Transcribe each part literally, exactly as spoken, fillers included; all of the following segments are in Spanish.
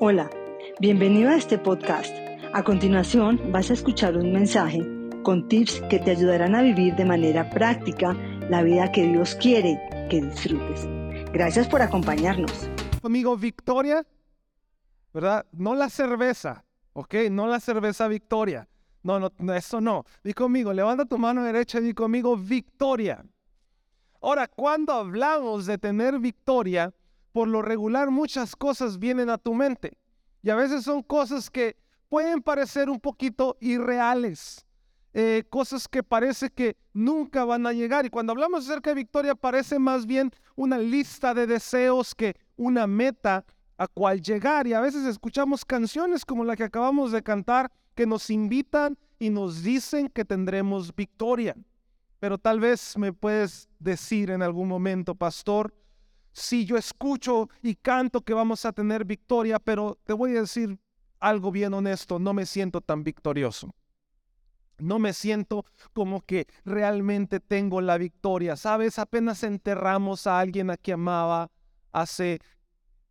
Hola, bienvenido a este podcast. A continuación vas a escuchar un mensaje con tips que te ayudarán a vivir de manera práctica la vida que Dios quiere que disfrutes. Gracias por acompañarnos. Amigo, Victoria, ¿verdad? No la cerveza, ¿ok? No la cerveza Victoria. No, no, no, eso no. Di conmigo, levanta tu mano derecha y di conmigo, victoria. Ahora, cuando hablamos de tener victoria, por lo regular muchas cosas vienen a tu mente. Y a veces son cosas que pueden parecer un poquito irreales. Eh, cosas que parece que nunca van a llegar. Y cuando hablamos acerca de victoria, parece más bien una lista de deseos que una meta a cual llegar. Y a veces escuchamos canciones como la que acabamos de cantar, que nos invitan y nos dicen que tendremos victoria. Pero tal vez me puedes decir en algún momento, pastor, si yo escucho y canto que vamos a tener victoria, pero te voy a decir algo bien honesto, no me siento tan victorioso. No me siento como que realmente tengo la victoria. ¿Sabes? Apenas enterramos a alguien a quien amaba hace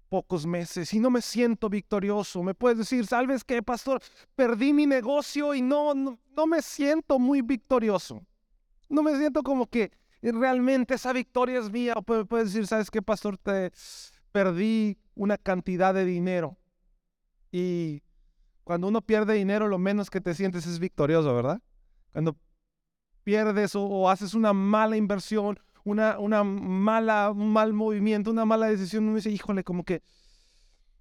pocos meses y no me siento victorioso. Me puedes decir, ¿sabes qué, pastor? Perdí mi negocio y no, no, no me siento muy victorioso. No me siento como que realmente esa victoria es mía. O puedes decir, ¿sabes qué, pastor? Te perdí una cantidad de dinero. Y cuando uno pierde dinero, lo menos que te sientes es victorioso, ¿verdad? Cuando pierdes o, o haces una mala inversión, Una, una mala, un mal movimiento, una mala decisión, uno dice, híjole, como que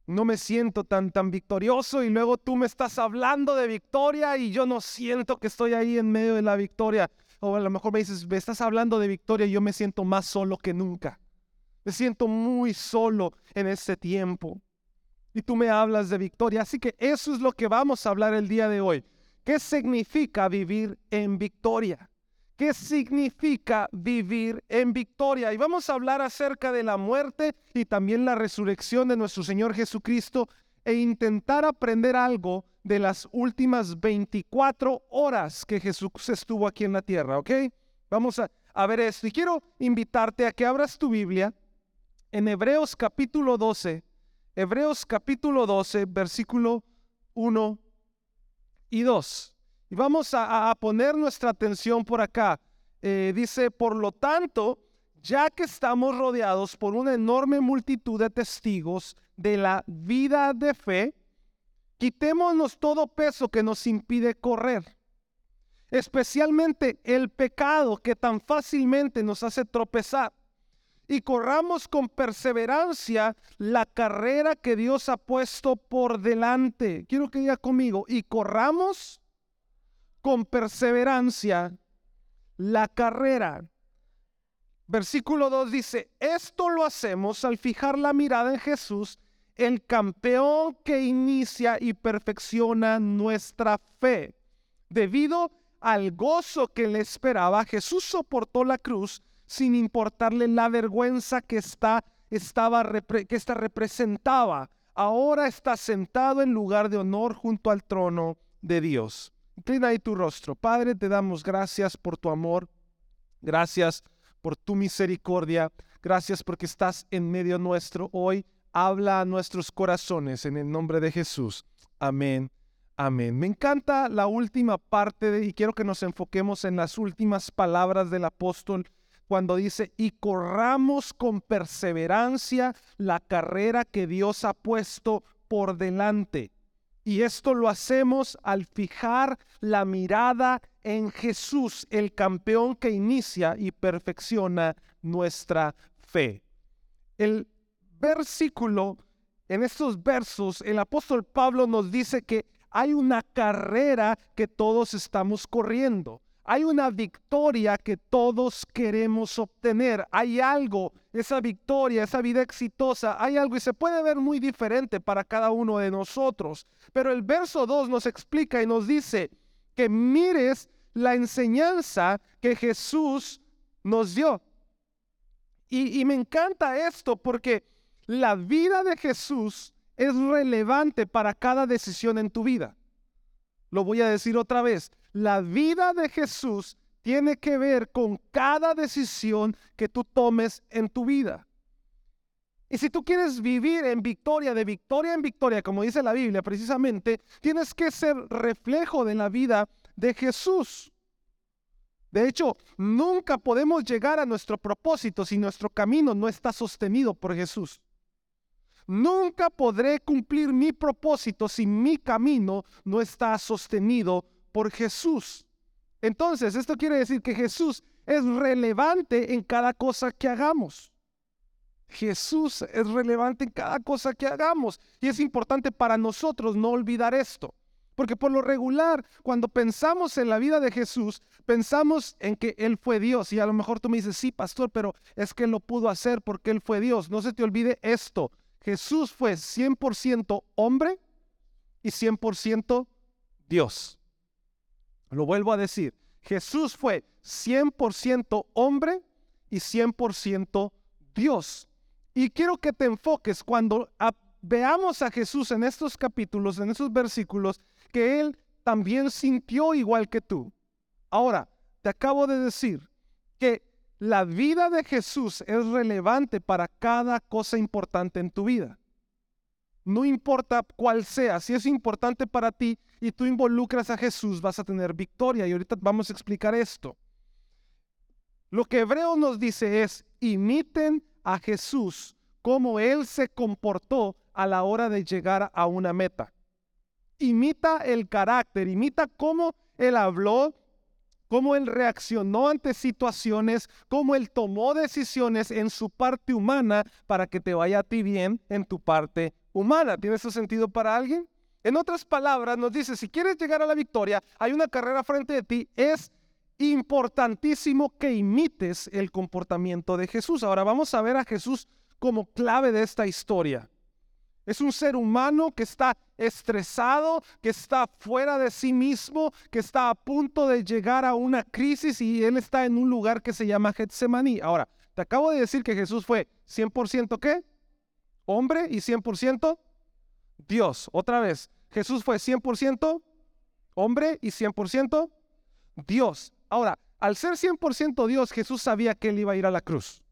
no me siento tan, tan victorioso, y luego tú me estás hablando de victoria y yo no siento que estoy ahí en medio de la victoria. O a lo mejor me dices, me estás hablando de victoria y yo me siento más solo que nunca. Me siento muy solo en este tiempo. Y tú me hablas de victoria. Así que eso es lo que vamos a hablar el día de hoy. ¿Qué significa vivir en victoria? ¿Qué significa vivir en victoria? Y vamos a hablar acerca de la muerte y también la resurrección de nuestro Señor Jesucristo e intentar aprender algo de las últimas veinticuatro horas que Jesús estuvo aquí en la tierra, ¿ok? Vamos a, a ver esto. Y quiero invitarte a que abras tu Biblia en Hebreos capítulo doce, Hebreos capítulo doce, versículo uno y dos. Y vamos a, a poner nuestra atención por acá. Eh, dice, por lo tanto, ya que estamos rodeados por una enorme multitud de testigos de la vida de fe, quitémonos todo peso que nos impide correr, especialmente el pecado que tan fácilmente nos hace tropezar, y corramos con perseverancia la carrera que Dios ha puesto por delante. Quiero que diga conmigo, y corramos con perseverancia la carrera. Versículo dos dice, esto lo hacemos al fijar la mirada en Jesús, el campeón que inicia y perfecciona nuestra fe. Debido al gozo que le esperaba, Jesús soportó la cruz sin importarle la vergüenza que, está, estaba repre, que esta representaba. Ahora está sentado en lugar de honor junto al trono de Dios. Inclina ahí tu rostro. Padre, te damos gracias por tu amor, gracias por tu misericordia, gracias porque estás en medio nuestro hoy. Habla a nuestros corazones en el nombre de Jesús. Amén, amén. Me encanta la última parte de, y quiero que nos enfoquemos en las últimas palabras del apóstol cuando dice, y corramos con perseverancia la carrera que Dios ha puesto por delante. Y esto lo hacemos al fijar la mirada en Jesús, el campeón que inicia y perfecciona nuestra fe. El versículo, en estos versos, el apóstol Pablo nos dice que hay una carrera que todos estamos corriendo. Hay una victoria que todos queremos obtener. Hay algo, esa victoria, esa vida exitosa, hay algo y se puede ver muy diferente para cada uno de nosotros. Pero el verso dos nos explica y nos dice que mires la enseñanza que Jesús nos dio. Y, y me encanta esto porque la vida de Jesús es relevante para cada decisión en tu vida. Lo voy a decir otra vez. La vida de Jesús tiene que ver con cada decisión que tú tomes en tu vida. Y si tú quieres vivir en victoria, de victoria en victoria, como dice la Biblia precisamente, tienes que ser reflejo de la vida de Jesús. De hecho, nunca podemos llegar a nuestro propósito si nuestro camino no está sostenido por Jesús. Nunca podré cumplir mi propósito si mi camino no está sostenido por Jesús. Entonces, esto quiere decir que Jesús es relevante en cada cosa que hagamos. Jesús es relevante en cada cosa que hagamos. Y es importante para nosotros no olvidar esto. Porque por lo regular, cuando pensamos en la vida de Jesús, pensamos en que Él fue Dios. Y a lo mejor tú me dices, sí, pastor, pero es que Él lo pudo hacer porque Él fue Dios. No se te olvide esto. Jesús fue cien por ciento hombre y cien por ciento Dios. Lo vuelvo a decir. Jesús fue cien por ciento hombre y cien por ciento Dios. Y quiero que te enfoques cuando a, veamos a Jesús en estos capítulos, en estos versículos, que Él también sintió igual que tú. Ahora, te acabo de decir que la vida de Jesús es relevante para cada cosa importante en tu vida. No importa cuál sea, si es importante para ti y tú involucras a Jesús, vas a tener victoria. Y ahorita vamos a explicar esto. Lo que Hebreos nos dice es, imiten a Jesús como Él se comportó a la hora de llegar a una meta. Imita el carácter, imita cómo Él habló, cómo Él reaccionó ante situaciones, cómo Él tomó decisiones en su parte humana para que te vaya a ti bien en tu parte humana. ¿Tiene eso sentido para alguien? En otras palabras, nos dice, si quieres llegar a la victoria, hay una carrera frente de ti, es importantísimo que imites el comportamiento de Jesús. Ahora vamos a ver a Jesús como clave de esta historia. Es un ser humano que está estresado, que está fuera de sí mismo, que está a punto de llegar a una crisis y él está en un lugar que se llama Getsemaní. Ahora, te acabo de decir que Jesús fue cien por ciento ¿qué? Hombre y cien por ciento Dios. Otra vez, Jesús fue cien por ciento hombre y cien por ciento Dios. Ahora, al ser cien por ciento Dios, Jesús sabía que Él iba a ir a la cruz.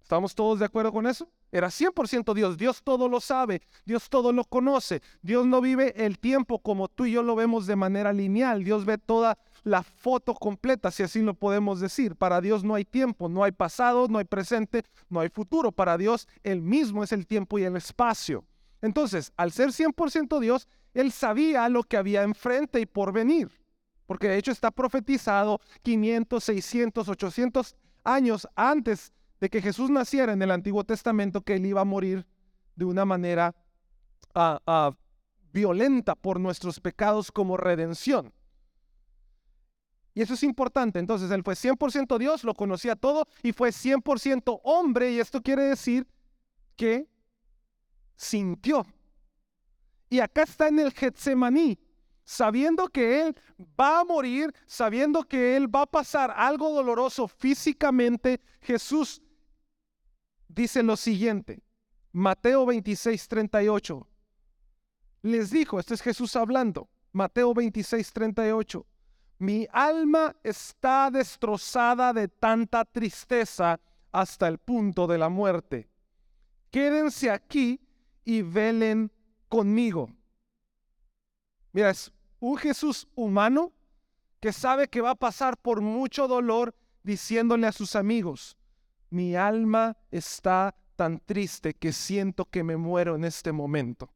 ¿Estamos todos de acuerdo con eso? Era cien por ciento Dios. Dios todo lo sabe. Dios todo lo conoce. Dios no vive el tiempo como tú y yo lo vemos de manera lineal. Dios ve toda la foto completa, si así lo podemos decir. Para Dios no hay tiempo, no hay pasado, no hay presente, no hay futuro. Para Dios, Él mismo es el tiempo y el espacio. Entonces, al ser cien por ciento Dios, Él sabía lo que había enfrente y por venir. Porque de hecho está profetizado quinientos, seiscientos, ochocientos años antes de que Jesús naciera en el Antiguo Testamento que Él iba a morir de una manera uh, uh, violenta por nuestros pecados como redención. Y eso es importante. Entonces, Él fue cien por ciento Dios, lo conocía todo y fue cien por ciento hombre. Y esto quiere decir que sintió. Y acá está en el Getsemaní. Sabiendo que Él va a morir, sabiendo que Él va a pasar algo doloroso físicamente, Jesús dice lo siguiente, Mateo veintiséis, treinta y ocho. Les dijo, este es Jesús hablando, Mateo veintiséis, treinta y ocho. Mi alma está destrozada de tanta tristeza hasta el punto de la muerte. Quédense aquí y velen conmigo. Mira, es un Jesús humano que sabe que va a pasar por mucho dolor diciéndole a sus amigos, mi alma está tan triste que siento que me muero en este momento.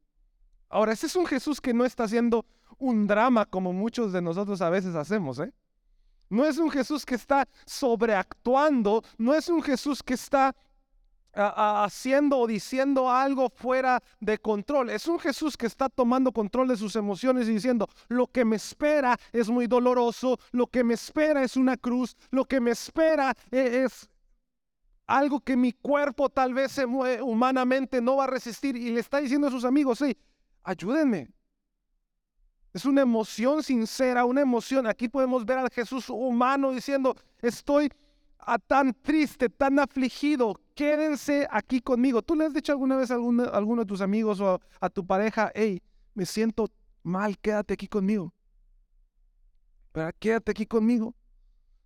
Ahora, ese es un Jesús que no está haciendo un drama como muchos de nosotros a veces hacemos, ¿eh? No es un Jesús que está sobreactuando, no es un Jesús que está A, a, haciendo o diciendo algo fuera de control. Es un Jesús que está tomando control de sus emociones y diciendo, lo que me espera es muy doloroso, lo que me espera es una cruz, lo que me espera es, es algo que mi cuerpo tal vez se mueve, humanamente no va a resistir. Y le está diciendo a sus amigos, sí, ayúdenme. Es una emoción sincera, una emoción. Aquí podemos ver al Jesús humano diciendo, estoy a tan triste, tan afligido, quédense aquí conmigo. ¿Tú le has dicho alguna vez a alguno, a alguno de tus amigos o a, a tu pareja, hey, me siento mal, quédate aquí conmigo? ¿Verdad? Quédate aquí conmigo.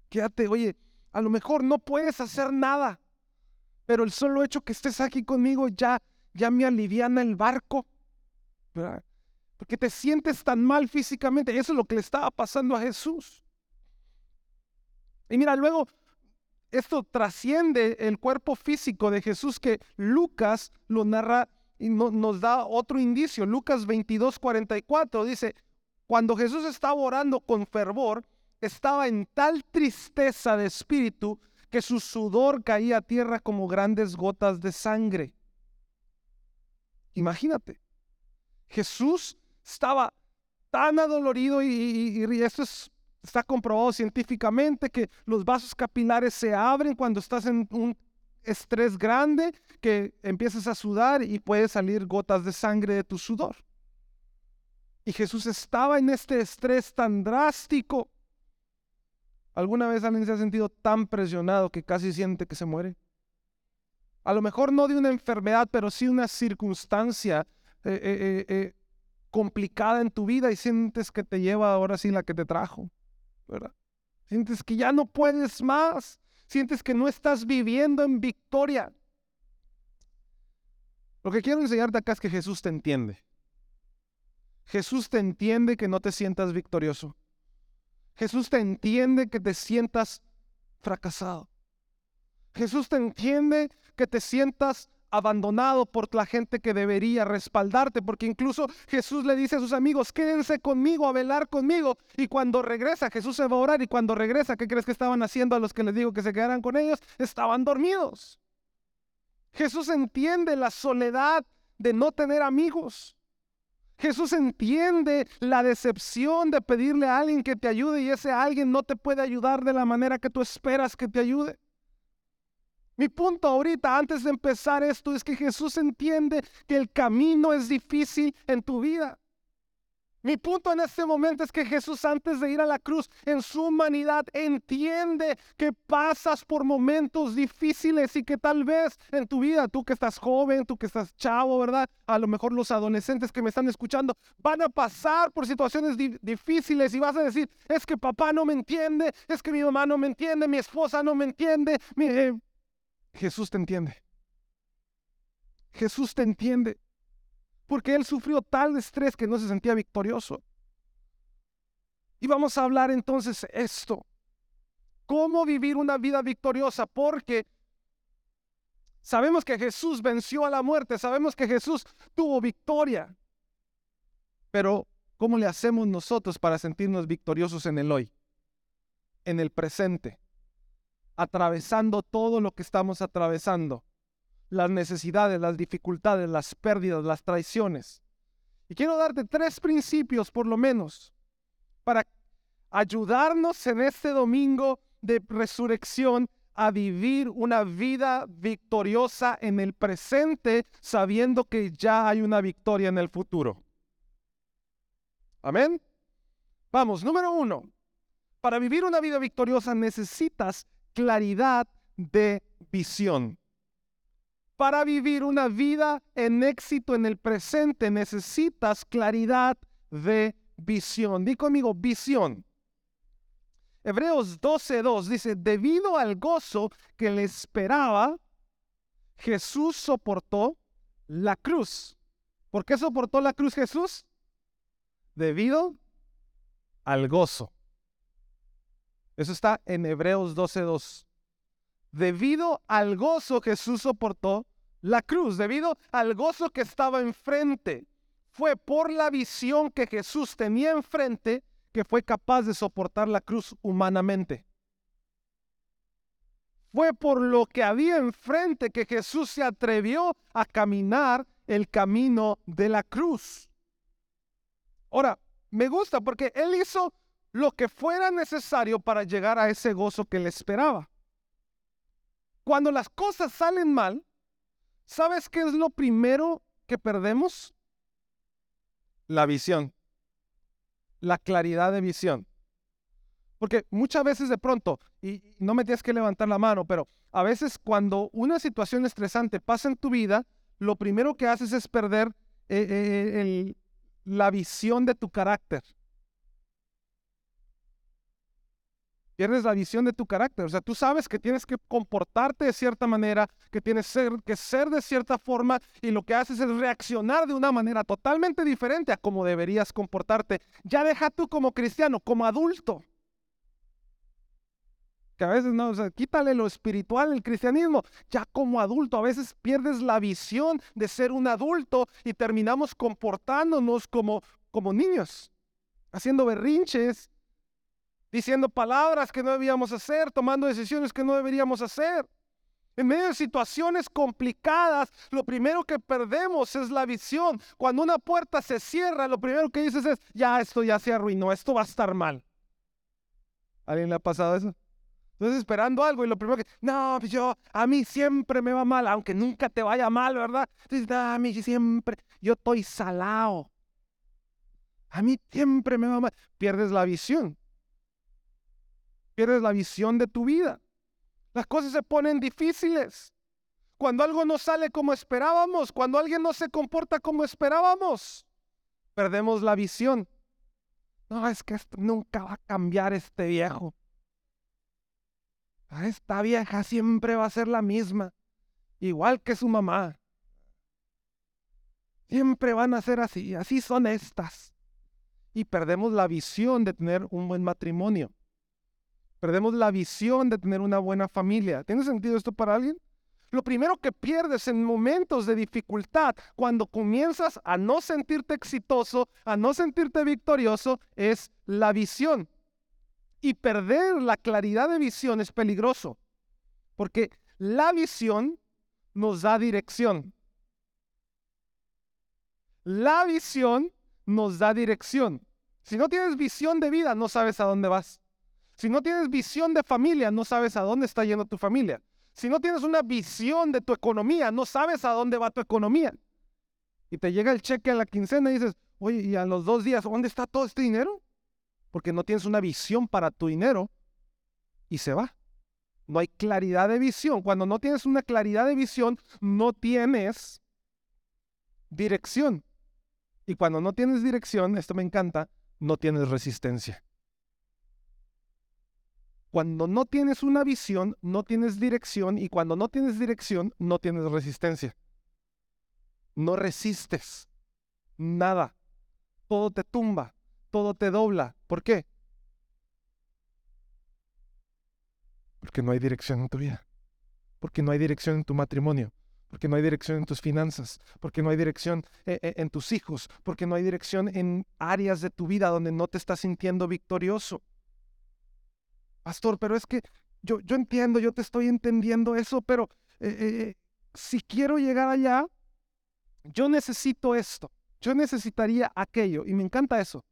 Quédate, oye, a lo mejor no puedes hacer nada, pero el solo hecho que estés aquí conmigo ya, ya me aliviana el barco, ¿verdad? Porque te sientes tan mal físicamente. Eso es lo que le estaba pasando a Jesús. Y mira, luego esto trasciende el cuerpo físico de Jesús, que Lucas lo narra y no, nos da otro indicio. Lucas veintidós, cuarenta y cuatro dice, cuando Jesús estaba orando con fervor, estaba en tal tristeza de espíritu que su sudor caía a tierra como grandes gotas de sangre. Imagínate, Jesús estaba tan adolorido y, y, y esto es, está comprobado científicamente, que los vasos capilares se abren cuando estás en un estrés grande, que empiezas a sudar y puede salir gotas de sangre de tu sudor. Y Jesús estaba en este estrés tan drástico. ¿Alguna vez alguien se ha sentido tan presionado que casi siente que se muere? A lo mejor no de una enfermedad, pero sí una circunstancia eh, eh, eh, complicada en tu vida, y sientes que te lleva ahora sí la que te trajo, ¿verdad? Sientes que ya no puedes más, sientes que no estás viviendo en victoria. Lo que quiero enseñarte acá es que Jesús te entiende. Jesús te entiende que no te sientas victorioso. Jesús te entiende que te sientas fracasado. Jesús te entiende que te sientas abandonado por la gente que debería respaldarte, porque incluso Jesús le dice a sus amigos, quédense conmigo a velar conmigo, y cuando regresa, Jesús se va a orar, y cuando regresa, ¿qué crees que estaban haciendo a los que les digo que se quedaran con ellos? Estaban dormidos. Jesús entiende la soledad de no tener amigos. Jesús entiende la decepción de pedirle a alguien que te ayude y ese alguien no te puede ayudar de la manera que tú esperas que te ayude. Mi punto ahorita, antes de empezar esto, es que Jesús entiende que el camino es difícil en tu vida. Mi punto en este momento es que Jesús, antes de ir a la cruz, en su humanidad entiende que pasas por momentos difíciles y que tal vez en tu vida, tú que estás joven, tú que estás chavo, ¿verdad? A lo mejor los adolescentes que me están escuchando van a pasar por situaciones di- difíciles y vas a decir, es que papá no me entiende, es que mi mamá no me entiende, mi esposa no me entiende. Mi, eh. Jesús te entiende. Jesús te entiende. Porque él sufrió tal estrés que no se sentía victorioso. Y vamos a hablar entonces esto. ¿Cómo vivir una vida victoriosa? Porque sabemos que Jesús venció a la muerte. Sabemos que Jesús tuvo victoria. Pero ¿cómo le hacemos nosotros para sentirnos victoriosos en el hoy? En el presente. Atravesando todo lo que estamos atravesando. Las necesidades, las dificultades, las pérdidas, las traiciones. Y quiero darte tres principios, por lo menos, para ayudarnos en este domingo de resurrección a vivir una vida victoriosa en el presente, sabiendo que ya hay una victoria en el futuro. Amén. Vamos, número uno. Para vivir una vida victoriosa necesitas claridad de visión. Para vivir una vida en éxito en el presente necesitas claridad de visión. Di conmigo, visión. Hebreos doce dos dice, debido al gozo que le esperaba, Jesús soportó la cruz. ¿Por qué soportó la cruz Jesús? Debido al gozo. Eso está en Hebreos doce dos. Debido al gozo, Jesús soportó la cruz. Debido al gozo que estaba enfrente, fue por la visión que Jesús tenía enfrente que fue capaz de soportar la cruz humanamente. Fue por lo que había enfrente que Jesús se atrevió a caminar el camino de la cruz. Ahora, me gusta porque él hizo lo que fuera necesario para llegar a ese gozo que le esperaba. Cuando las cosas salen mal, ¿sabes qué es lo primero que perdemos? La visión, la claridad de visión. Porque muchas veces de pronto, y no me tienes que levantar la mano, pero a veces cuando una situación estresante pasa en tu vida, lo primero que haces es perder eh, eh, el, la visión de tu carácter. pierdes la visión de tu carácter. O sea, tú sabes que tienes que comportarte de cierta manera, que tienes ser, que ser de cierta forma, y lo que haces es reaccionar de una manera totalmente diferente a cómo deberías comportarte. Ya deja tú como cristiano, como adulto. Que a veces no, o sea, quítale lo espiritual el cristianismo. Ya como adulto, a veces pierdes la visión de ser un adulto y terminamos comportándonos como, como niños, haciendo berrinches, diciendo palabras que no debíamos hacer, tomando decisiones que no deberíamos hacer. En medio de situaciones complicadas, lo primero que perdemos es la visión. Cuando una puerta se cierra, lo primero que dices es, ya, esto ya se arruinó, esto va a estar mal. ¿Alguien le ha pasado eso? Entonces esperando algo y lo primero que, no, yo, a mí siempre me va mal, aunque nunca te vaya mal, ¿verdad? Entonces, no, a mí siempre, yo estoy salado. A mí siempre me va mal. Pierdes la visión. Pierdes la visión de tu vida. Las cosas se ponen difíciles. Cuando algo no sale como esperábamos, cuando alguien no se comporta como esperábamos, perdemos la visión. No, es que esto nunca va a cambiar este viejo. Esta vieja siempre va a ser la misma, igual que su mamá. Siempre van a ser así, así son estas. Y perdemos la visión de tener un buen matrimonio. Perdemos la visión de tener una buena familia. ¿Tiene sentido esto para alguien? Lo primero que pierdes en momentos de dificultad, cuando comienzas a no sentirte exitoso, a no sentirte victorioso, es la visión. Y perder la claridad de visión es peligroso, porque la visión nos da dirección. La visión nos da dirección. Si no tienes visión de vida, no sabes a dónde vas. Si no tienes visión de familia, no sabes a dónde está yendo tu familia. Si no tienes una visión de tu economía, no sabes a dónde va tu economía. Y te llega el cheque a la quincena y dices, oye, y a los dos días, ¿dónde está todo este dinero? Porque no tienes una visión para tu dinero y se va. No hay claridad de visión. Cuando no tienes una claridad de visión, no tienes dirección. Y cuando no tienes dirección, esto me encanta, no tienes resistencia. Cuando no tienes una visión, no tienes dirección. Y cuando no tienes dirección, no tienes resistencia. No resistes nada. Todo te tumba. Todo te dobla. ¿Por qué? Porque no hay dirección en tu vida. Porque no hay dirección en tu matrimonio. Porque no hay dirección en tus finanzas. Porque no hay dirección eh, eh, en tus hijos. Porque no hay dirección en áreas de tu vida donde no te estás sintiendo victorioso. Pastor, pero es que yo, yo entiendo, yo te estoy entendiendo eso, pero eh, eh, si quiero llegar allá, yo necesito esto. Yo necesitaría aquello. Y me encanta eso.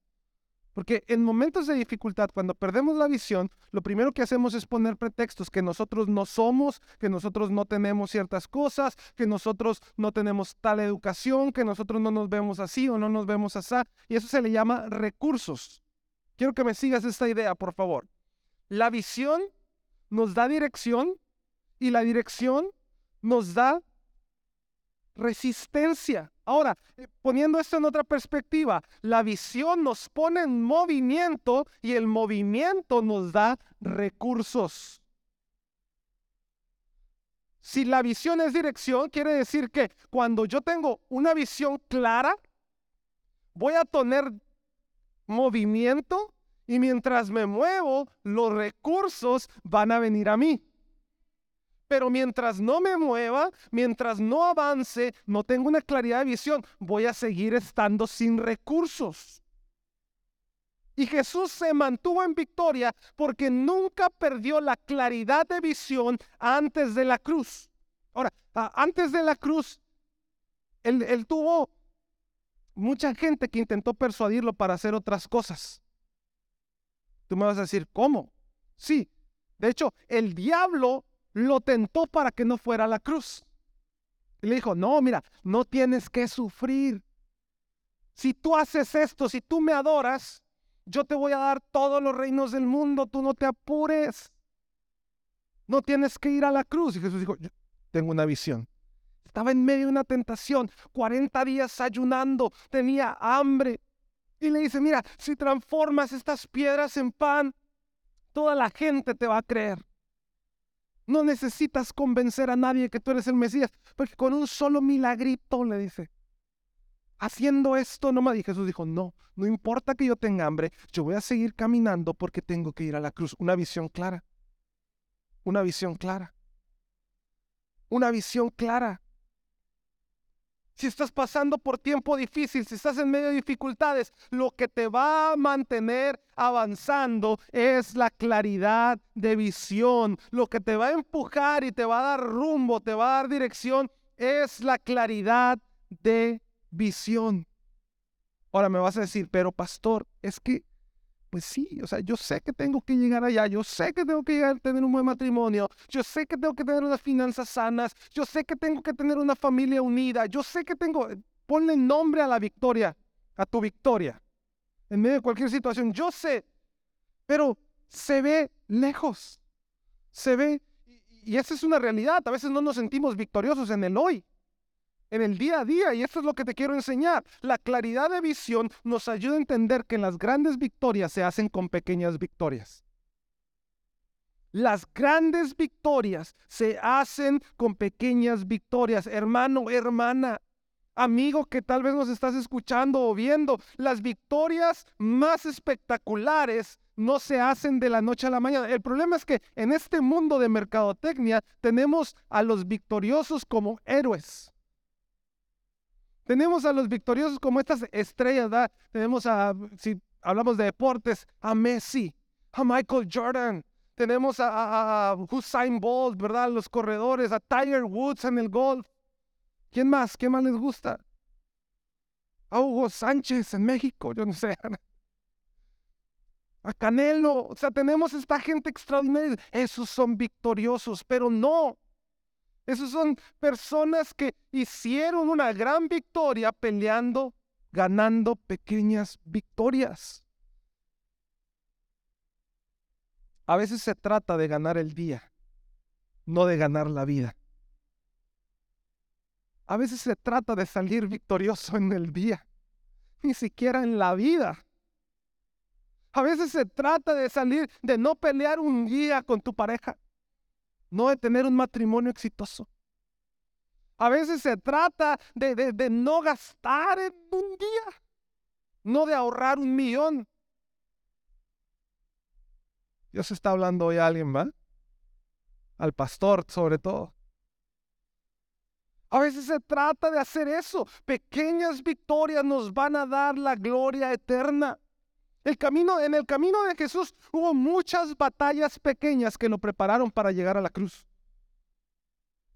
Porque en momentos de dificultad, cuando perdemos la visión, lo primero que hacemos es poner pretextos, que nosotros no somos, que nosotros no tenemos ciertas cosas, que nosotros no tenemos tal educación, que nosotros no nos vemos así o no nos vemos así. Y eso se le llama recursos. Quiero que me sigas esta idea, por favor. La visión nos da dirección y la dirección nos da resistencia. Ahora, poniendo esto en otra perspectiva, la visión nos pone en movimiento y el movimiento nos da recursos. Si la visión es dirección, quiere decir que cuando yo tengo una visión clara, voy a tener movimiento y mientras me muevo, los recursos van a venir a mí. Pero mientras no me mueva, mientras no avance, no tengo una claridad de visión, voy a seguir estando sin recursos. Y Jesús se mantuvo en victoria porque nunca perdió la claridad de visión antes de la cruz. Ahora, antes de la cruz, él, él tuvo mucha gente que intentó persuadirlo para hacer otras cosas. Tú me vas a decir, ¿cómo? Sí, de hecho, el diablo lo tentó para que no fuera a la cruz. Y le dijo, no, mira, no tienes que sufrir. Si tú haces esto, si tú me adoras, yo te voy a dar todos los reinos del mundo, tú no te apures. No tienes que ir a la cruz. Y Jesús dijo, yo tengo una visión. Estaba en medio de una tentación, cuarenta días ayunando, tenía hambre. Y le dice, mira, si transformas estas piedras en pan, toda la gente te va a creer. No necesitas convencer a nadie que tú eres el Mesías, porque con un solo milagrito, le dice, haciendo esto nomás. Y Jesús dijo, no, no importa que yo tenga hambre, yo voy a seguir caminando porque tengo que ir a la cruz. Una visión clara, una visión clara, una visión clara. Si estás pasando por tiempo difícil, si estás en medio de dificultades, lo que te va a mantener avanzando es la claridad de visión. Lo que te va a empujar y te va a dar rumbo, te va a dar dirección, es la claridad de visión. Ahora me vas a decir, pero pastor, es que, pues sí, o sea, yo sé que tengo que llegar allá, yo sé que tengo que llegar a tener un buen matrimonio, yo sé que tengo que tener unas finanzas sanas, yo sé que tengo que tener una familia unida, yo sé que tengo, ponle nombre a la victoria, a tu victoria, en medio de cualquier situación, yo sé, pero se ve lejos, se ve, y esa es una realidad. A veces no nos sentimos victoriosos en el hoy, en el día a día, y esto es lo que te quiero enseñar. La claridad de visión nos ayuda a entender que las grandes victorias se hacen con pequeñas victorias. Las grandes victorias se hacen con pequeñas victorias. Hermano, hermana, amigo que tal vez nos estás escuchando o viendo, las victorias más espectaculares no se hacen de la noche a la mañana. El problema es que en este mundo de mercadotecnia tenemos a los victoriosos como héroes. Tenemos a los victoriosos como estas estrellas, ¿verdad? Tenemos a, si hablamos de deportes, a Messi, a Michael Jordan. Tenemos a, a, a Usain Bolt, ¿verdad? Los corredores, a Tiger Woods en el golf. ¿Quién más? ¿Qué más les gusta? A Hugo Sánchez en México, yo no sé. A Canelo. O sea, tenemos esta gente extraordinaria. Esos son victoriosos, pero no. Esas son personas que hicieron una gran victoria peleando, ganando pequeñas victorias. A veces se trata de ganar el día, no de ganar la vida. A veces se trata de salir victorioso en el día, ni siquiera en la vida. A veces se trata de salir, de no pelear un día con tu pareja, no de tener un matrimonio exitoso. A veces se trata de, de, de no gastar en un día, no de ahorrar un millón. Dios está hablando hoy a alguien, ¿va? Al pastor, sobre todo. A veces se trata de hacer eso. Pequeñas victorias nos van a dar la gloria eterna. El camino, en el camino de Jesús hubo muchas batallas pequeñas que lo prepararon para llegar a la cruz.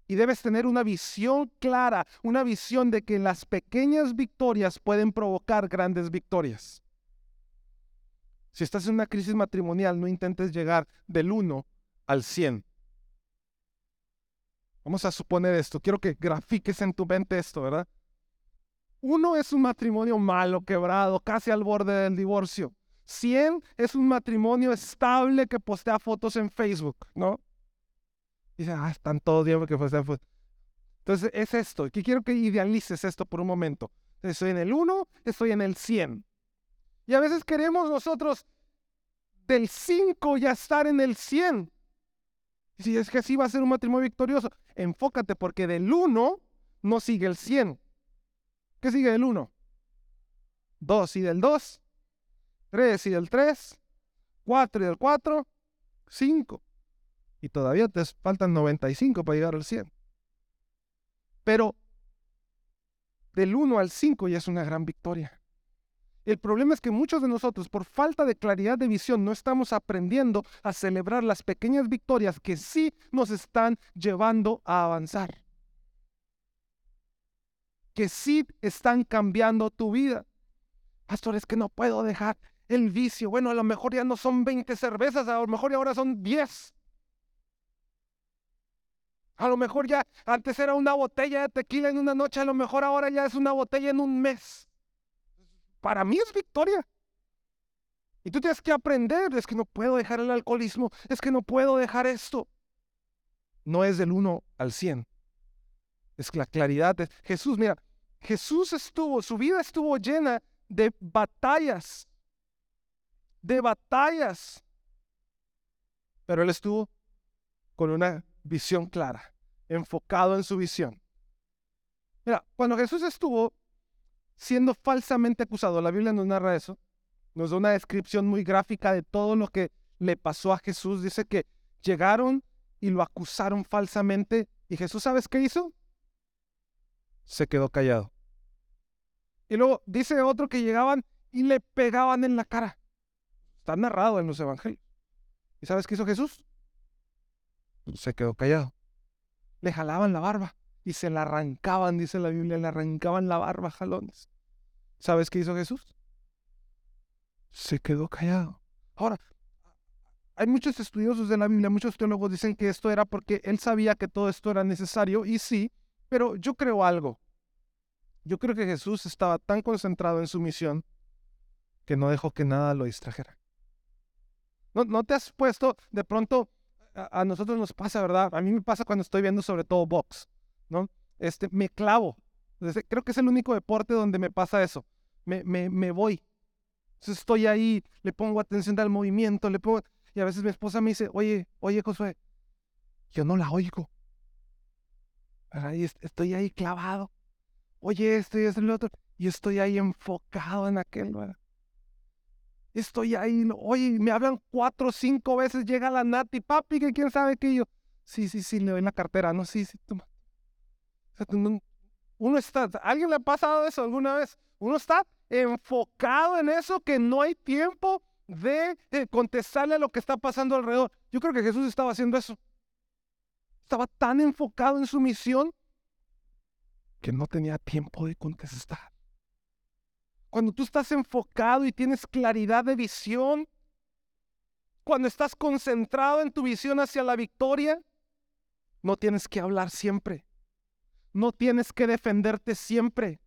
Y debes tener una visión clara, una visión de que las pequeñas victorias pueden provocar grandes victorias. Si estás en una crisis matrimonial, no intentes llegar del uno al cien. Vamos a suponer esto. Quiero que grafiques en tu mente esto, ¿verdad? Uno es un matrimonio malo, quebrado, casi al borde del divorcio. cien es un matrimonio estable que postea fotos en Facebook, ¿no? Dicen, ah, están todos bien porque postean fotos. Entonces, es esto. Que quiero que idealices esto por un momento. Estoy en el uno, estoy en el cien. Y a veces queremos nosotros del cinco ya estar en el cien. Y si es que así va a ser un matrimonio victorioso, enfócate porque del uno no sigue el cien. ¿Qué sigue del uno? dos y del dos, tres y del tres, cuatro y del cuatro, cinco. Y todavía te faltan noventa y cinco para llegar al cien. Pero del uno al cinco ya es una gran victoria. El problema es que muchos de nosotros, por falta de claridad de visión, no estamos aprendiendo a celebrar las pequeñas victorias que sí nos están llevando a avanzar, que sí están cambiando tu vida. Pastor, es que no puedo dejar el vicio. Bueno, a lo mejor ya no son veinte cervezas, a lo mejor ahora son diez. A lo mejor ya antes era una botella de tequila en una noche, a lo mejor ahora ya es una botella en un mes. Para mí es victoria. Y tú tienes que aprender, es que no puedo dejar el alcoholismo, es que no puedo dejar esto. No es del uno al cien. Es la claridad de Jesús. Mira, Jesús estuvo, su vida estuvo llena de batallas, de batallas. Pero él estuvo con una visión clara, enfocado en su visión. Mira, cuando Jesús estuvo siendo falsamente acusado, la Biblia nos narra eso, nos da una descripción muy gráfica de todo lo que le pasó a Jesús. Dice que llegaron y lo acusaron falsamente, y Jesús, ¿sabes qué hizo? Se quedó callado. Y luego dice otro que llegaban y le pegaban en la cara. Está narrado en los evangelios. ¿Y sabes qué hizo Jesús? Se quedó callado. Le jalaban la barba y se la arrancaban, dice la Biblia, le arrancaban la barba, jalones. ¿Sabes qué hizo Jesús? Se quedó callado. Ahora, hay muchos estudiosos de la Biblia, muchos teólogos dicen que esto era porque él sabía que todo esto era necesario, y sí, pero yo creo algo. Yo creo que Jesús estaba tan concentrado en su misión que no dejó que nada lo distrajera. ¿No, no te has puesto de pronto... A nosotros nos pasa, ¿verdad? A mí me pasa cuando estoy viendo sobre todo box, ¿no? Este, me clavo. Entonces, creo que es el único deporte donde me pasa eso. Me, me, me voy. Entonces estoy ahí, le pongo atención al movimiento, le pongo... Y a veces mi esposa me dice, oye, oye, Josué, yo no la oigo. Y estoy ahí clavado. Oye, esto y esto y lo otro. Y estoy ahí enfocado en aquel, ¿verdad? Estoy ahí, oye, me hablan cuatro o cinco veces, llega la Nati, papi, que quién sabe qué, yo, sí, sí, sí, le doy la cartera, no, sí, sí, toma. O sea, uno, uno está, ¿alguien le ha pasado eso alguna vez? Uno está enfocado en eso que no hay tiempo de, de contestarle a lo que está pasando alrededor. Yo creo que Jesús estaba haciendo eso. Estaba tan enfocado en su misión que no tenía tiempo de contestar. Cuando tú estás enfocado y tienes claridad de visión, cuando estás concentrado en tu visión hacia la victoria, no tienes que hablar siempre, no tienes que defenderte siempre,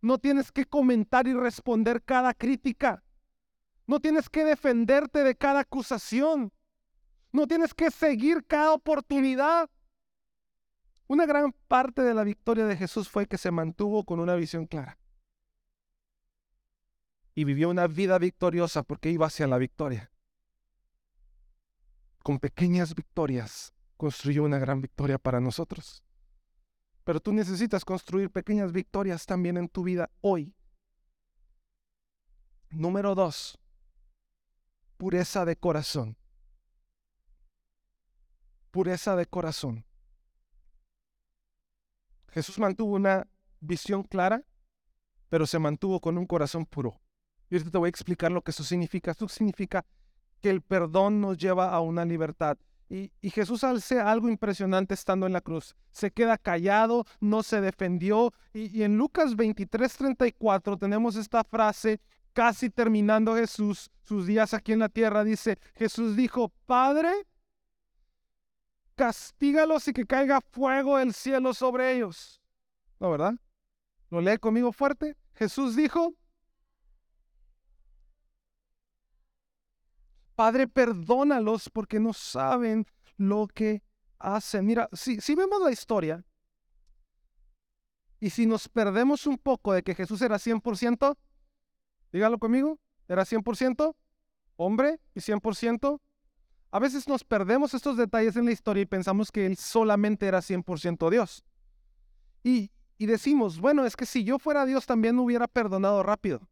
no tienes que comentar y responder cada crítica, no tienes que defenderte de cada acusación, no tienes que seguir cada oportunidad. Una gran parte de la victoria de Jesús fue que se mantuvo con una visión clara. Y vivió una vida victoriosa porque iba hacia la victoria. Con pequeñas victorias construyó una gran victoria para nosotros. Pero tú necesitas construir pequeñas victorias también en tu vida hoy. Número dos, pureza de corazón. Pureza de corazón. Jesús mantuvo una visión clara, pero se mantuvo con un corazón puro. Y ahorita te voy a explicar lo que eso significa. Esto significa que el perdón nos lleva a una libertad. Y, y Jesús hace algo impresionante estando en la cruz. Se queda callado, no se defendió. Y, y en Lucas veintitrés, treinta y cuatro tenemos esta frase, casi terminando Jesús sus días aquí en la tierra. Dice, Jesús dijo, Padre, castígalos y que caiga fuego del cielo sobre ellos. ¿No, verdad? ¿Lo lee conmigo fuerte? Jesús dijo, Padre, perdónalos porque no saben lo que hacen. Mira, si, si vemos la historia y si nos perdemos un poco de que Jesús era cien por ciento, dígalo conmigo, era cien por ciento hombre y cien por ciento. A veces nos perdemos estos detalles en la historia y pensamos que él solamente era cien por ciento Dios. Y, y decimos, bueno, es que si yo fuera Dios también me hubiera perdonado rápido.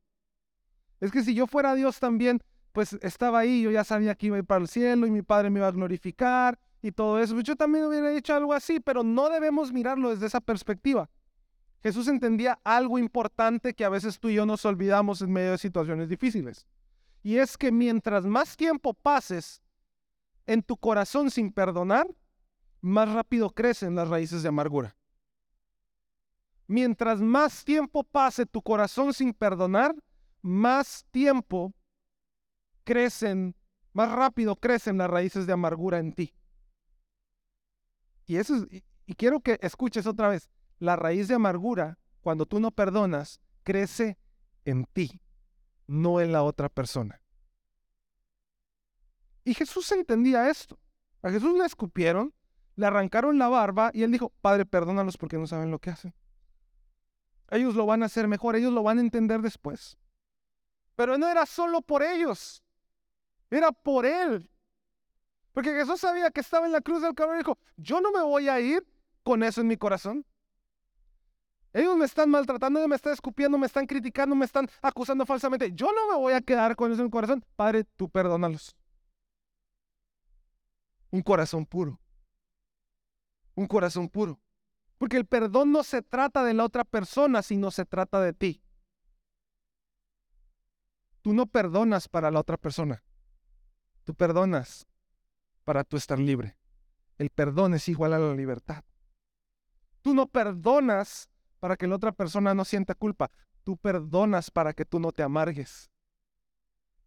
Es que si yo fuera Dios también... pues estaba ahí, yo ya sabía que iba a ir para el cielo y mi Padre me iba a glorificar y todo eso. Yo también hubiera hecho algo así, pero no debemos mirarlo desde esa perspectiva. Jesús entendía algo importante que a veces tú y yo nos olvidamos en medio de situaciones difíciles. Y es que mientras más tiempo pases en tu corazón sin perdonar, más rápido crecen las raíces de amargura. Mientras más tiempo pase tu corazón sin perdonar, más tiempo crecen, más rápido crecen las raíces de amargura en ti. Y eso es, y, y quiero que escuches otra vez, la raíz de amargura, cuando tú no perdonas, crece en ti, no en la otra persona. Y Jesús entendía esto. A Jesús le escupieron, le arrancaron la barba y él dijo, Padre, perdónalos porque no saben lo que hacen. Ellos lo van a hacer mejor, ellos lo van a entender después. Pero no era solo por ellos. Era por él. Porque Jesús sabía que estaba en la cruz del Calvario y dijo, yo no me voy a ir con eso en mi corazón. Ellos me están maltratando, ellos me están escupiendo, me están criticando, me están acusando falsamente. Yo no me voy a quedar con eso en mi corazón. Padre, tú perdónalos. Un corazón puro. Un corazón puro. Porque el perdón no se trata de la otra persona, sino se trata de ti. Tú no perdonas para la otra persona. Tú perdonas para tú estar libre. El perdón es igual a la libertad. Tú no perdonas para que la otra persona no sienta culpa. Tú perdonas para que tú no te amargues.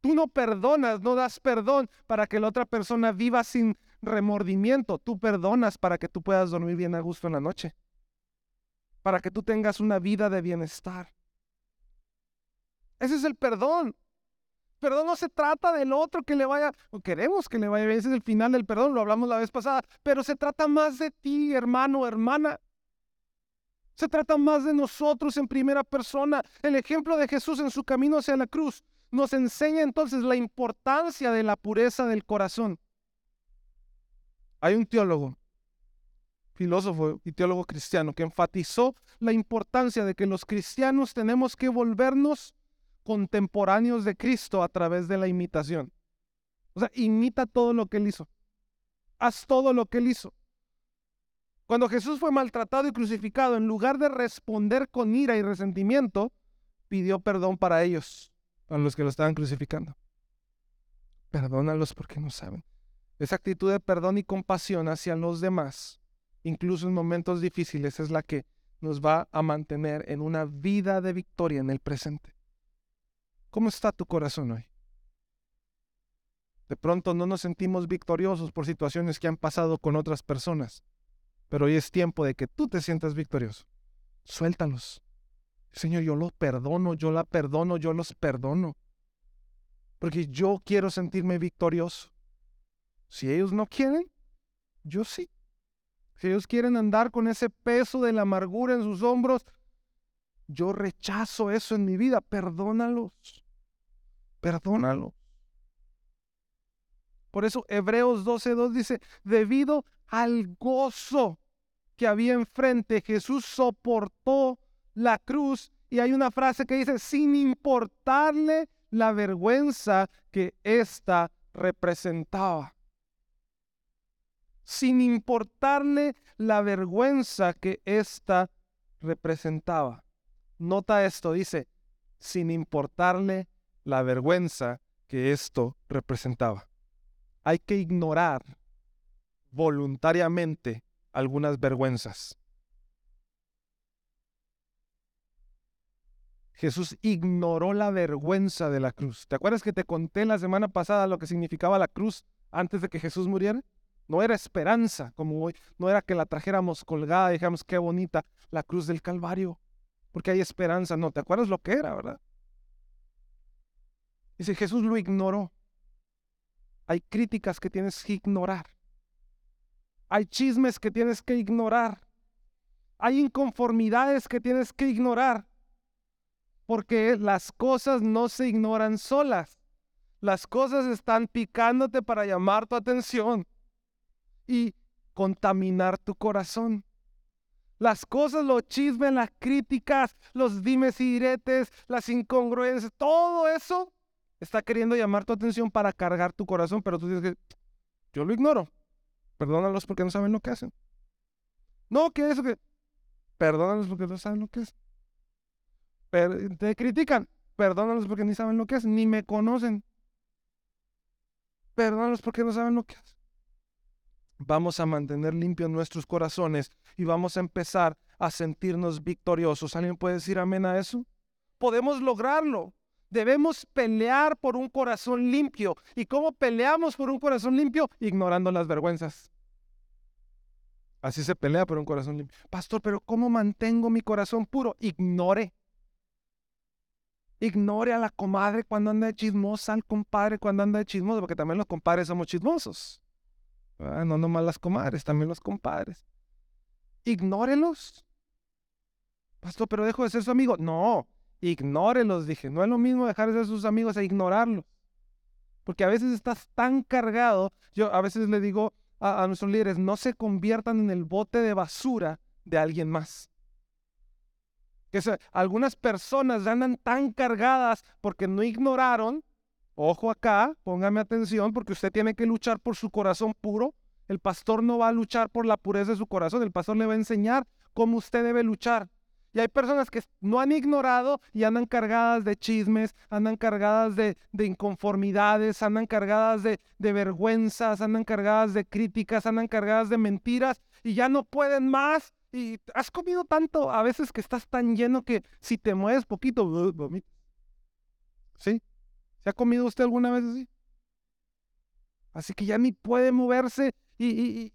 Tú no perdonas, no das perdón para que la otra persona viva sin remordimiento. Tú perdonas para que tú puedas dormir bien a gusto en la noche. Para que tú tengas una vida de bienestar. Ese es el perdón. Perdón no se trata del otro que le vaya, o queremos que le vaya bien. Ese es el final del perdón, lo hablamos la vez pasada. Pero se trata más de ti, hermano, hermana. Se trata más de nosotros en primera persona. El ejemplo de Jesús en su camino hacia la cruz nos enseña entonces la importancia de la pureza del corazón. Hay un teólogo, filósofo y teólogo cristiano que enfatizó la importancia de que los cristianos tenemos que volvernos contemporáneos de Cristo a través de la imitación. O sea, imita todo lo que Él hizo. Haz todo lo que Él hizo. Cuando Jesús fue maltratado y crucificado, en lugar de responder con ira y resentimiento, pidió perdón para ellos, para los que lo estaban crucificando. Perdónalos porque no saben. Esa actitud de perdón y compasión hacia los demás, incluso en momentos difíciles, es la que nos va a mantener en una vida de victoria en el presente. ¿Cómo está tu corazón hoy? De pronto no nos sentimos victoriosos por situaciones que han pasado con otras personas, pero hoy es tiempo de que tú te sientas victorioso. Suéltalos. Señor, yo los perdono, yo la perdono, yo los perdono. Porque yo quiero sentirme victorioso. Si ellos no quieren, yo sí. Si ellos quieren andar con ese peso de la amargura en sus hombros, yo rechazo eso en mi vida. Perdónalos. Perdónalos. Por eso Hebreos doce dos dice, debido al gozo que había enfrente, Jesús soportó la cruz. Y hay una frase que dice, sin importarle la vergüenza que ésta representaba. Sin importarle la vergüenza que ésta representaba. Nota esto, dice, sin importarle la vergüenza que esto representaba. Hay que ignorar voluntariamente algunas vergüenzas. Jesús ignoró la vergüenza de la cruz. ¿Te acuerdas que te conté la semana pasada lo que significaba la cruz antes de que Jesús muriera? No era esperanza como hoy, no era que la trajéramos colgada y dijéramos qué bonita la cruz del Calvario, porque hay esperanza. No, ¿te acuerdas lo que era, verdad? Dice, Jesús lo ignoró. Hay críticas que tienes que ignorar. Hay chismes que tienes que ignorar. Hay inconformidades que tienes que ignorar, porque las cosas no se ignoran solas. Las cosas están picándote para llamar tu atención y contaminar tu corazón. Las cosas, los chismes, las críticas, los dimes y diretes, las incongruencias, todo eso está queriendo llamar tu atención para cargar tu corazón, pero tú dices que yo lo ignoro. Perdónalos porque no saben lo que hacen. No, que eso que... Perdónalos porque no saben lo que hacen. Per- te critican. Perdónalos porque ni saben lo que hacen, ni me conocen. Perdónalos porque no saben lo que hacen. Vamos a mantener limpios nuestros corazones y vamos a empezar a sentirnos victoriosos. ¿Alguien puede decir amén a eso? Podemos lograrlo. Debemos pelear por un corazón limpio. ¿Y cómo peleamos por un corazón limpio? Ignorando las vergüenzas. Así se pelea por un corazón limpio. Pastor, pero ¿cómo mantengo mi corazón puro? Ignore. Ignore a la comadre cuando anda de chismosa, al compadre cuando anda de chismoso, porque también los compadres somos chismosos. Ah, no nomás las comadres, también los compadres. Ignórelos. Pastor, pero dejo de ser su amigo. No, ignórelos, dije. No es lo mismo dejar de ser sus amigos e ignorarlos. Porque a veces estás tan cargado. Yo a veces le digo a, a nuestros líderes, no se conviertan en el bote de basura de alguien más. Que se, algunas personas andan tan cargadas porque no ignoraron, ojo acá, póngame atención, porque usted tiene que luchar por su corazón puro. El pastor no va a luchar por la pureza de su corazón, el pastor le va a enseñar cómo usted debe luchar. Y hay personas que no han ignorado y andan cargadas de chismes, andan cargadas de, de inconformidades, andan cargadas de, de vergüenzas, andan cargadas de críticas, andan cargadas de mentiras y ya no pueden más. Y has comido tanto a veces que estás tan lleno que si te mueves poquito, vomitas. ¿Sí? ¿Se ha comido usted alguna vez así? Así que ya ni puede moverse y, y, y,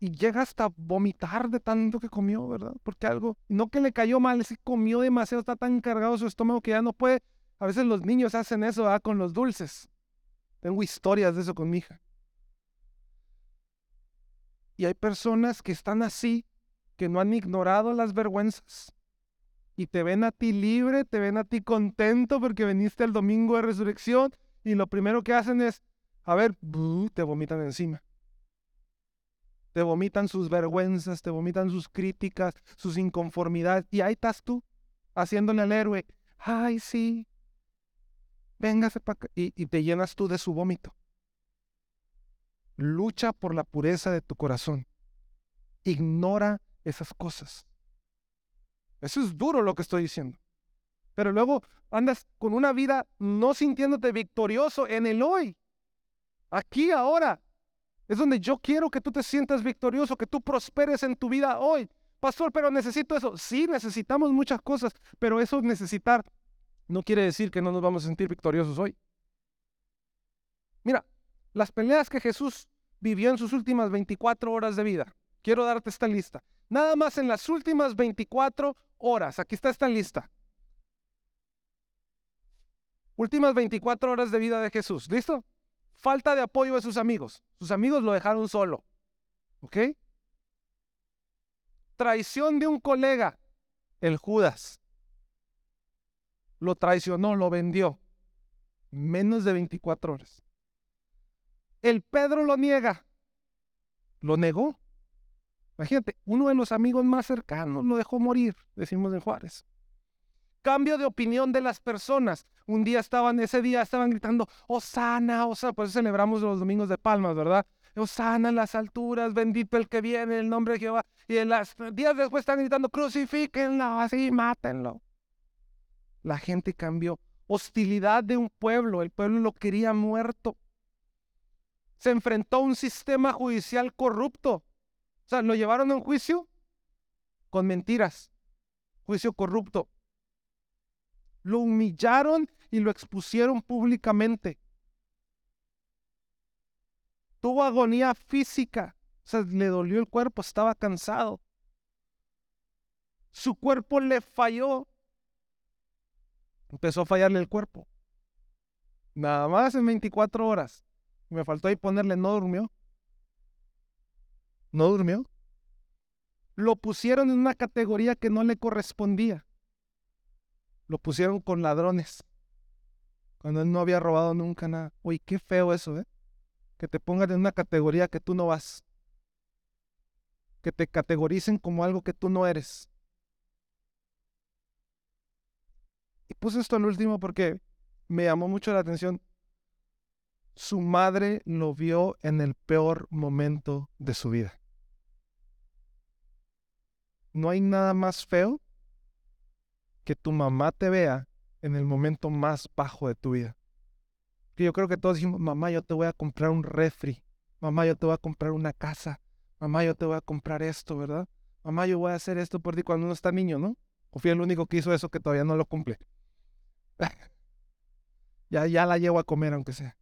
y llega hasta vomitar de tanto que comió, ¿verdad? Porque algo, no que le cayó mal, es que comió demasiado, está tan cargado su estómago que ya no puede. A veces los niños hacen eso, ¿verdad? Con los dulces. Tengo historias de eso con mi hija. Y hay personas que están así, que no han ignorado las vergüenzas y te ven a ti libre, te ven a ti contento porque viniste el domingo de resurrección y lo primero que hacen es, a ver, te vomitan encima. Te vomitan sus vergüenzas, te vomitan sus críticas, sus inconformidades y ahí estás tú, haciéndole al héroe, ay sí, véngase para acá y, y te llenas tú de su vómito. Lucha por la pureza de tu corazón. Ignora esas cosas. Eso es duro lo que estoy diciendo. Pero luego andas con una vida no sintiéndote victorioso en el hoy. Aquí, ahora. Es donde yo quiero que tú te sientas victorioso, que tú prosperes en tu vida hoy. Pastor, pero necesito eso. Sí, necesitamos muchas cosas, pero eso necesitar no quiere decir que no nos vamos a sentir victoriosos hoy. Mira, las peleas que Jesús vivió en sus últimas veinticuatro horas de vida. Quiero darte esta lista. Nada más en las últimas veinticuatro horas. Aquí está esta lista. Últimas veinticuatro horas de vida de Jesús. ¿Listo? Falta de apoyo de sus amigos. Sus amigos lo dejaron solo. ¿Ok? Traición de un colega. El Judas. Lo traicionó, lo vendió. Menos de veinticuatro horas. El Pedro lo niega. Lo negó. Imagínate, uno de los amigos más cercanos lo dejó morir, decimos en Juárez. Cambio de opinión de las personas. Un día estaban, ese día estaban gritando, Hosanna, Hosanna, por eso celebramos los domingos de palmas, ¿verdad? Hosanna en las alturas, bendito el que viene, en el nombre de Jehová. Y en las días después están gritando, crucifíquenlo, así, mátenlo. La gente cambió. Hostilidad de un pueblo, el pueblo lo quería muerto. Se enfrentó a un sistema judicial corrupto. O sea, lo llevaron a un juicio con mentiras, juicio corrupto. Lo humillaron y lo expusieron públicamente. Tuvo agonía física, o sea, le dolió el cuerpo, estaba cansado. Su cuerpo le falló. Empezó a fallarle el cuerpo. Nada más en veinticuatro horas. Me faltó ahí ponerle, no durmió. No durmió. Lo pusieron en una categoría que no le correspondía. Lo pusieron con ladrones. Cuando él no había robado nunca nada. Uy, qué feo eso, ¿eh? Que te pongan en una categoría que tú no vas. Que te categoricen como algo que tú no eres. Y puse esto al último porque me llamó mucho la atención. Su madre lo vio en el peor momento de su vida. No hay nada más feo que tu mamá te vea en el momento más bajo de tu vida. Que yo creo que todos dijimos, mamá, yo te voy a comprar un refri. Mamá, yo te voy a comprar una casa. Mamá, yo te voy a comprar esto, ¿verdad? Mamá, yo voy a hacer esto por ti cuando uno está niño, ¿no? O fui el único que hizo eso que todavía no lo cumple. ya, ya la llevo a comer, aunque sea.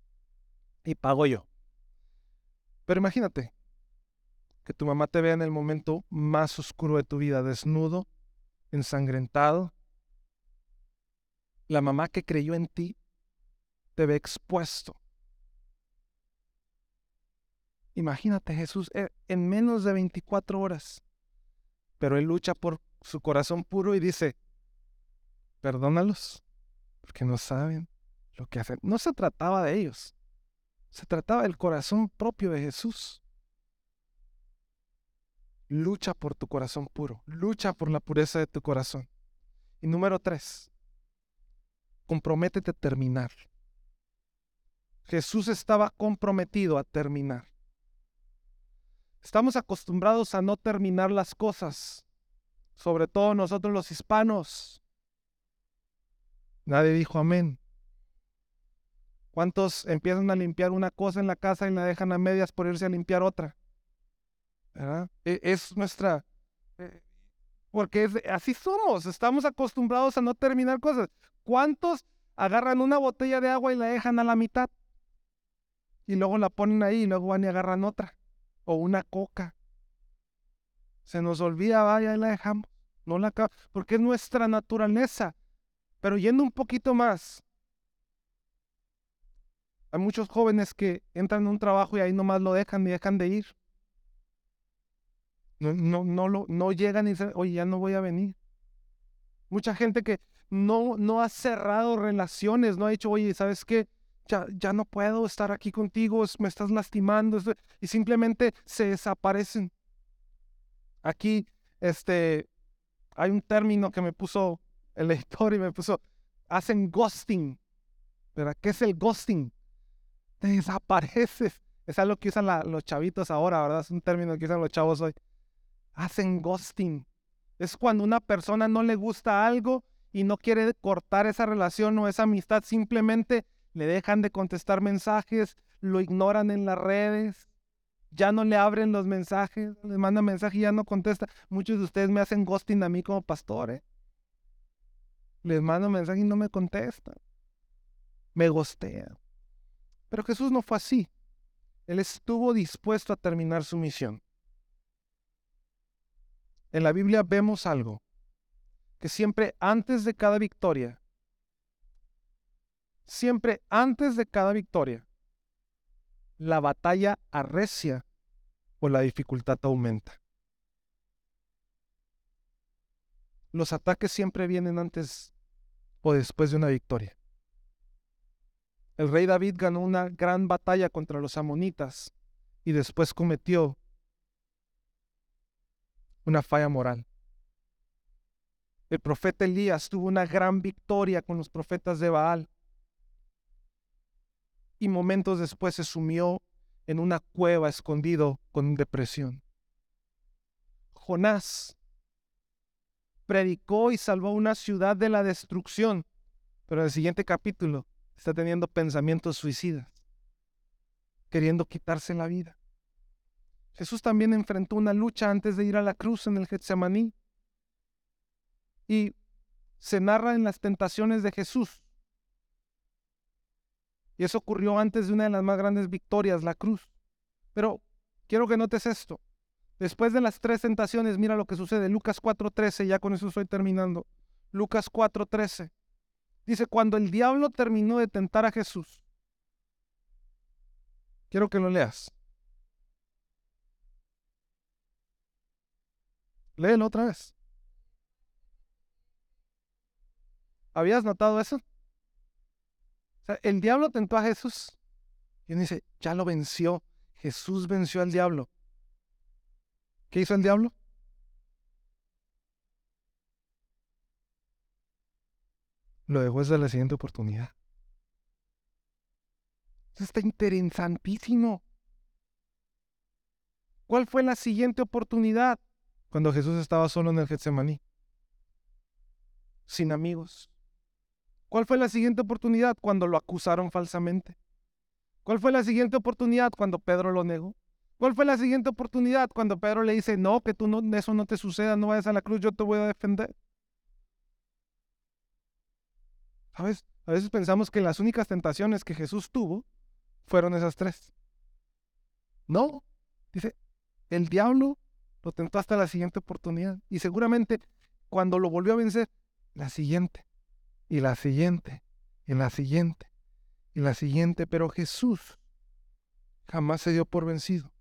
Y pago yo. Pero imagínate que tu mamá te vea en el momento más oscuro de tu vida, desnudo, ensangrentado. La mamá que creyó en ti te ve expuesto. Imagínate Jesús en menos de veinticuatro horas. Pero él lucha por su corazón puro y dice, perdónalos porque no saben lo que hacen. No se trataba de ellos. Se trataba del corazón propio de Jesús. Lucha por tu corazón puro. Lucha por la pureza de tu corazón. Y número tres, comprométete a terminar. Jesús estaba comprometido a terminar. Estamos acostumbrados a no terminar las cosas, sobre todo nosotros los hispanos. Nadie dijo amén. ¿Cuántos empiezan a limpiar una cosa en la casa y la dejan a medias por irse a limpiar otra? ¿Verdad? Es nuestra... Porque es, así somos, estamos acostumbrados a no terminar cosas. ¿Cuántos agarran una botella de agua y la dejan a la mitad? Y luego la ponen ahí y luego van y agarran otra. O una coca. Se nos olvida, vaya, y la dejamos. No la acabamos, porque es nuestra naturaleza. Pero yendo un poquito más. Hay muchos jóvenes que entran en un trabajo y ahí nomás lo dejan y dejan de ir. No, no, no, lo, no llegan y dicen, oye, ya no voy a venir. Mucha gente que no, no ha cerrado relaciones, no ha dicho, oye, ¿sabes qué? Ya, ya no puedo estar aquí contigo, me estás lastimando. Y simplemente se desaparecen. Aquí este, hay un término que me puso el editor y me puso, hacen ghosting. ¿Verdad? ¿Qué es el ghosting? Te desapareces. Es algo que usan la, los chavitos ahora, ¿verdad? Es un término que usan los chavos hoy. Hacen ghosting. Es cuando una persona no le gusta algo y no quiere cortar esa relación o esa amistad. Simplemente le dejan de contestar mensajes, lo ignoran en las redes, ya no le abren los mensajes, le mandan mensaje y ya no contesta. Muchos de ustedes me hacen ghosting a mí como pastor, ¿eh? Les mando mensaje y no me contestan. Me ghostean. Pero Jesús no fue así. Él estuvo dispuesto a terminar su misión. En la Biblia vemos algo, que siempre antes de cada victoria, siempre antes de cada victoria, la batalla arrecia o la dificultad aumenta. Los ataques siempre vienen antes o después de una victoria. El rey David ganó una gran batalla contra los amonitas y después cometió una falla moral. El profeta Elías tuvo una gran victoria con los profetas de Baal y momentos después se sumió en una cueva escondido con depresión. Jonás predicó y salvó una ciudad de la destrucción, pero en el siguiente capítulo está teniendo pensamientos suicidas, queriendo quitarse la vida. Jesús también enfrentó una lucha antes de ir a la cruz en el Getsemaní. Y se narra en las tentaciones de Jesús. Y eso ocurrió antes de una de las más grandes victorias, la cruz. Pero quiero que notes esto. Después de las tres tentaciones, mira lo que sucede. Lucas cuatro trece, ya con eso estoy terminando. Lucas cuatro trece. Dice, cuando el diablo terminó de tentar a Jesús. Quiero que lo leas. Léelo otra vez. ¿Habías notado eso? O sea, el diablo tentó a Jesús. Y uno dice, ya lo venció. Jesús venció al diablo. ¿Qué hizo el diablo? Lo dejó hasta la siguiente oportunidad. Eso está interesantísimo. ¿Cuál fue la siguiente oportunidad? Cuando Jesús estaba solo en el Getsemaní, sin amigos. ¿Cuál fue la siguiente oportunidad? Cuando lo acusaron falsamente. ¿Cuál fue la siguiente oportunidad? Cuando Pedro lo negó. ¿Cuál fue la siguiente oportunidad? Cuando Pedro le dice, no, que tú no, eso no te suceda, no vayas a la cruz, yo te voy a defender. ¿Sabes? A veces pensamos que las únicas tentaciones que Jesús tuvo fueron esas tres. No, dice, el diablo lo tentó hasta la siguiente oportunidad. Y seguramente cuando lo volvió a vencer, la siguiente, y la siguiente, y la siguiente, y la siguiente. Pero Jesús jamás se dio por vencido.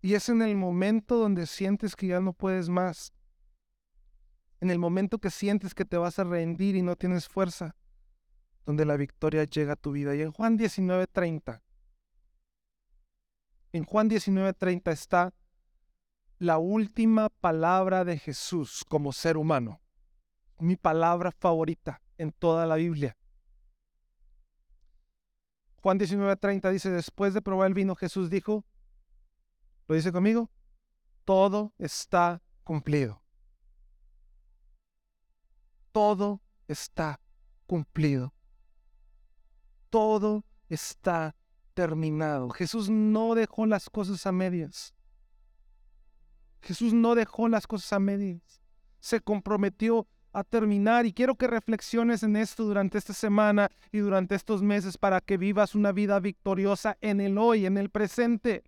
Y es en el momento donde sientes que ya no puedes más. En el momento que sientes que te vas a rendir y no tienes fuerza. donde la victoria llega a tu vida. Y en Juan diecinueve treinta, en Juan diecinueve treinta está la última palabra de Jesús como ser humano. Mi palabra favorita en toda la Biblia. Juan diecinueve treinta dice, después de probar el vino, Jesús dijo, ¿lo dice conmigo? Todo está cumplido. Todo está cumplido. Todo está terminado. Jesús no dejó las cosas a medias. Jesús no dejó las cosas a medias. Se comprometió a terminar, y quiero que reflexiones en esto durante esta semana y durante estos meses para que vivas una vida victoriosa en el hoy, en el presente.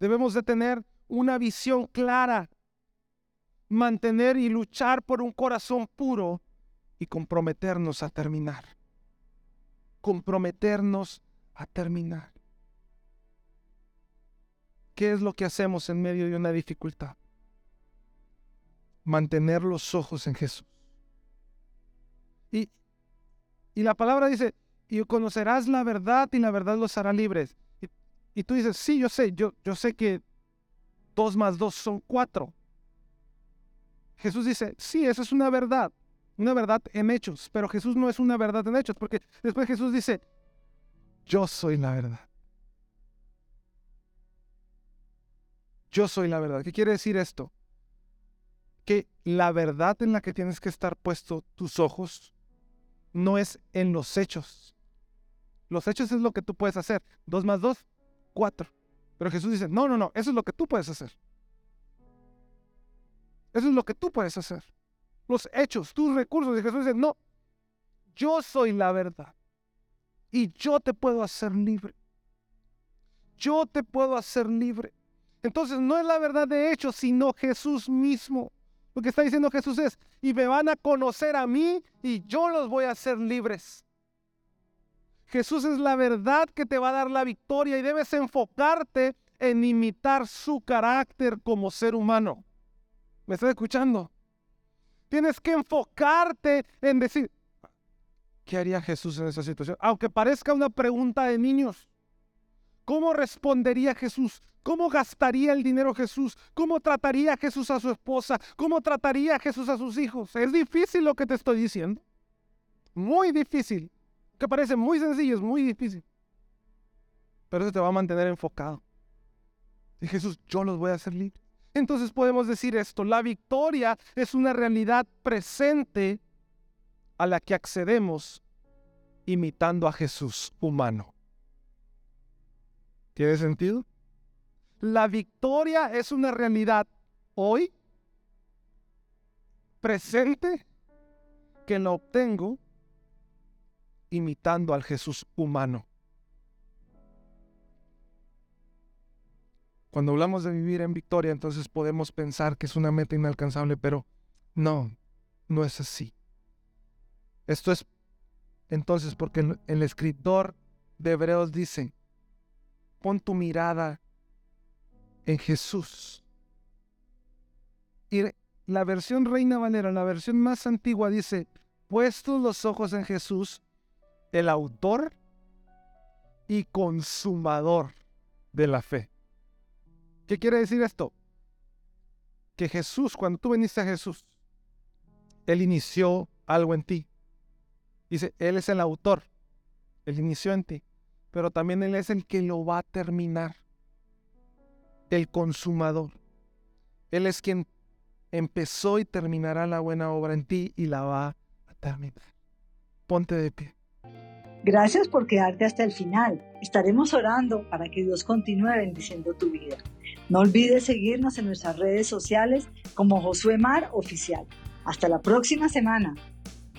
Debemos de tener una visión clara, mantener y luchar por un corazón puro y comprometernos a terminar. Comprometernos a terminar. ¿Qué es lo que hacemos en medio de una dificultad? Mantener los ojos en Jesús. Y, y la palabra dice, y conocerás la verdad y la verdad los hará libres. Y, y tú dices, sí, yo sé, yo, yo sé que dos más dos son cuatro. Jesús dice, sí, eso es una verdad, una verdad en hechos, pero Jesús no es una verdad en hechos, porque después Jesús dice, yo soy la verdad. Yo soy la verdad. ¿Qué quiere decir esto? Que la verdad en la que tienes que estar puesto tus ojos no es en los hechos. Los hechos es lo que tú puedes hacer. Dos más dos, cuatro. Pero Jesús dice, no, no, no, eso es lo que tú puedes hacer. Eso es lo que tú puedes hacer. Los hechos, tus recursos. Y Jesús dice, no, yo soy la verdad. Y yo te puedo hacer libre. Yo te puedo hacer libre. Entonces no es la verdad de hechos, sino Jesús mismo. Lo que está diciendo Jesús es, y me van a conocer a mí y yo los voy a hacer libres. Jesús es la verdad que te va a dar la victoria y debes enfocarte en imitar su carácter como ser humano. ¿Me estás escuchando? Tienes que enfocarte en decir, ¿qué haría Jesús en esa situación? Aunque parezca una pregunta de niños. ¿Cómo respondería Jesús? ¿Cómo gastaría el dinero Jesús? ¿Cómo trataría Jesús a su esposa? ¿Cómo trataría Jesús a sus hijos? Es difícil lo que te estoy diciendo. Muy difícil. Que parece muy sencillo, es muy difícil. Pero eso te va a mantener enfocado. Y Jesús, yo los voy a hacer libres. Entonces podemos decir esto. La victoria es una realidad presente a la que accedemos imitando a Jesús humano. ¿Tiene sentido? La victoria es una realidad hoy, presente, que la obtengo imitando al Jesús humano. Cuando hablamos de vivir en victoria, entonces podemos pensar que es una meta inalcanzable, pero no, no es así. Esto es entonces porque el, el escritor de Hebreos dice, pon tu mirada en Jesús. Y la versión Reina Valera, la versión más antigua, dice, puestos los ojos en Jesús, el autor y consumador de la fe. ¿Qué quiere decir esto? Que Jesús, cuando tú viniste a Jesús, Él inició algo en ti. Dice, Él es el autor, Él inició en ti, pero también Él es el que lo va a terminar. El consumador. Él es quien empezó y terminará la buena obra en ti y la va a terminar. Ponte de pie. Gracias por quedarte hasta el final. Estaremos orando para que Dios continúe bendiciendo tu vida. No olvides seguirnos en nuestras redes sociales como Josué Mar Oficial. Hasta la próxima semana.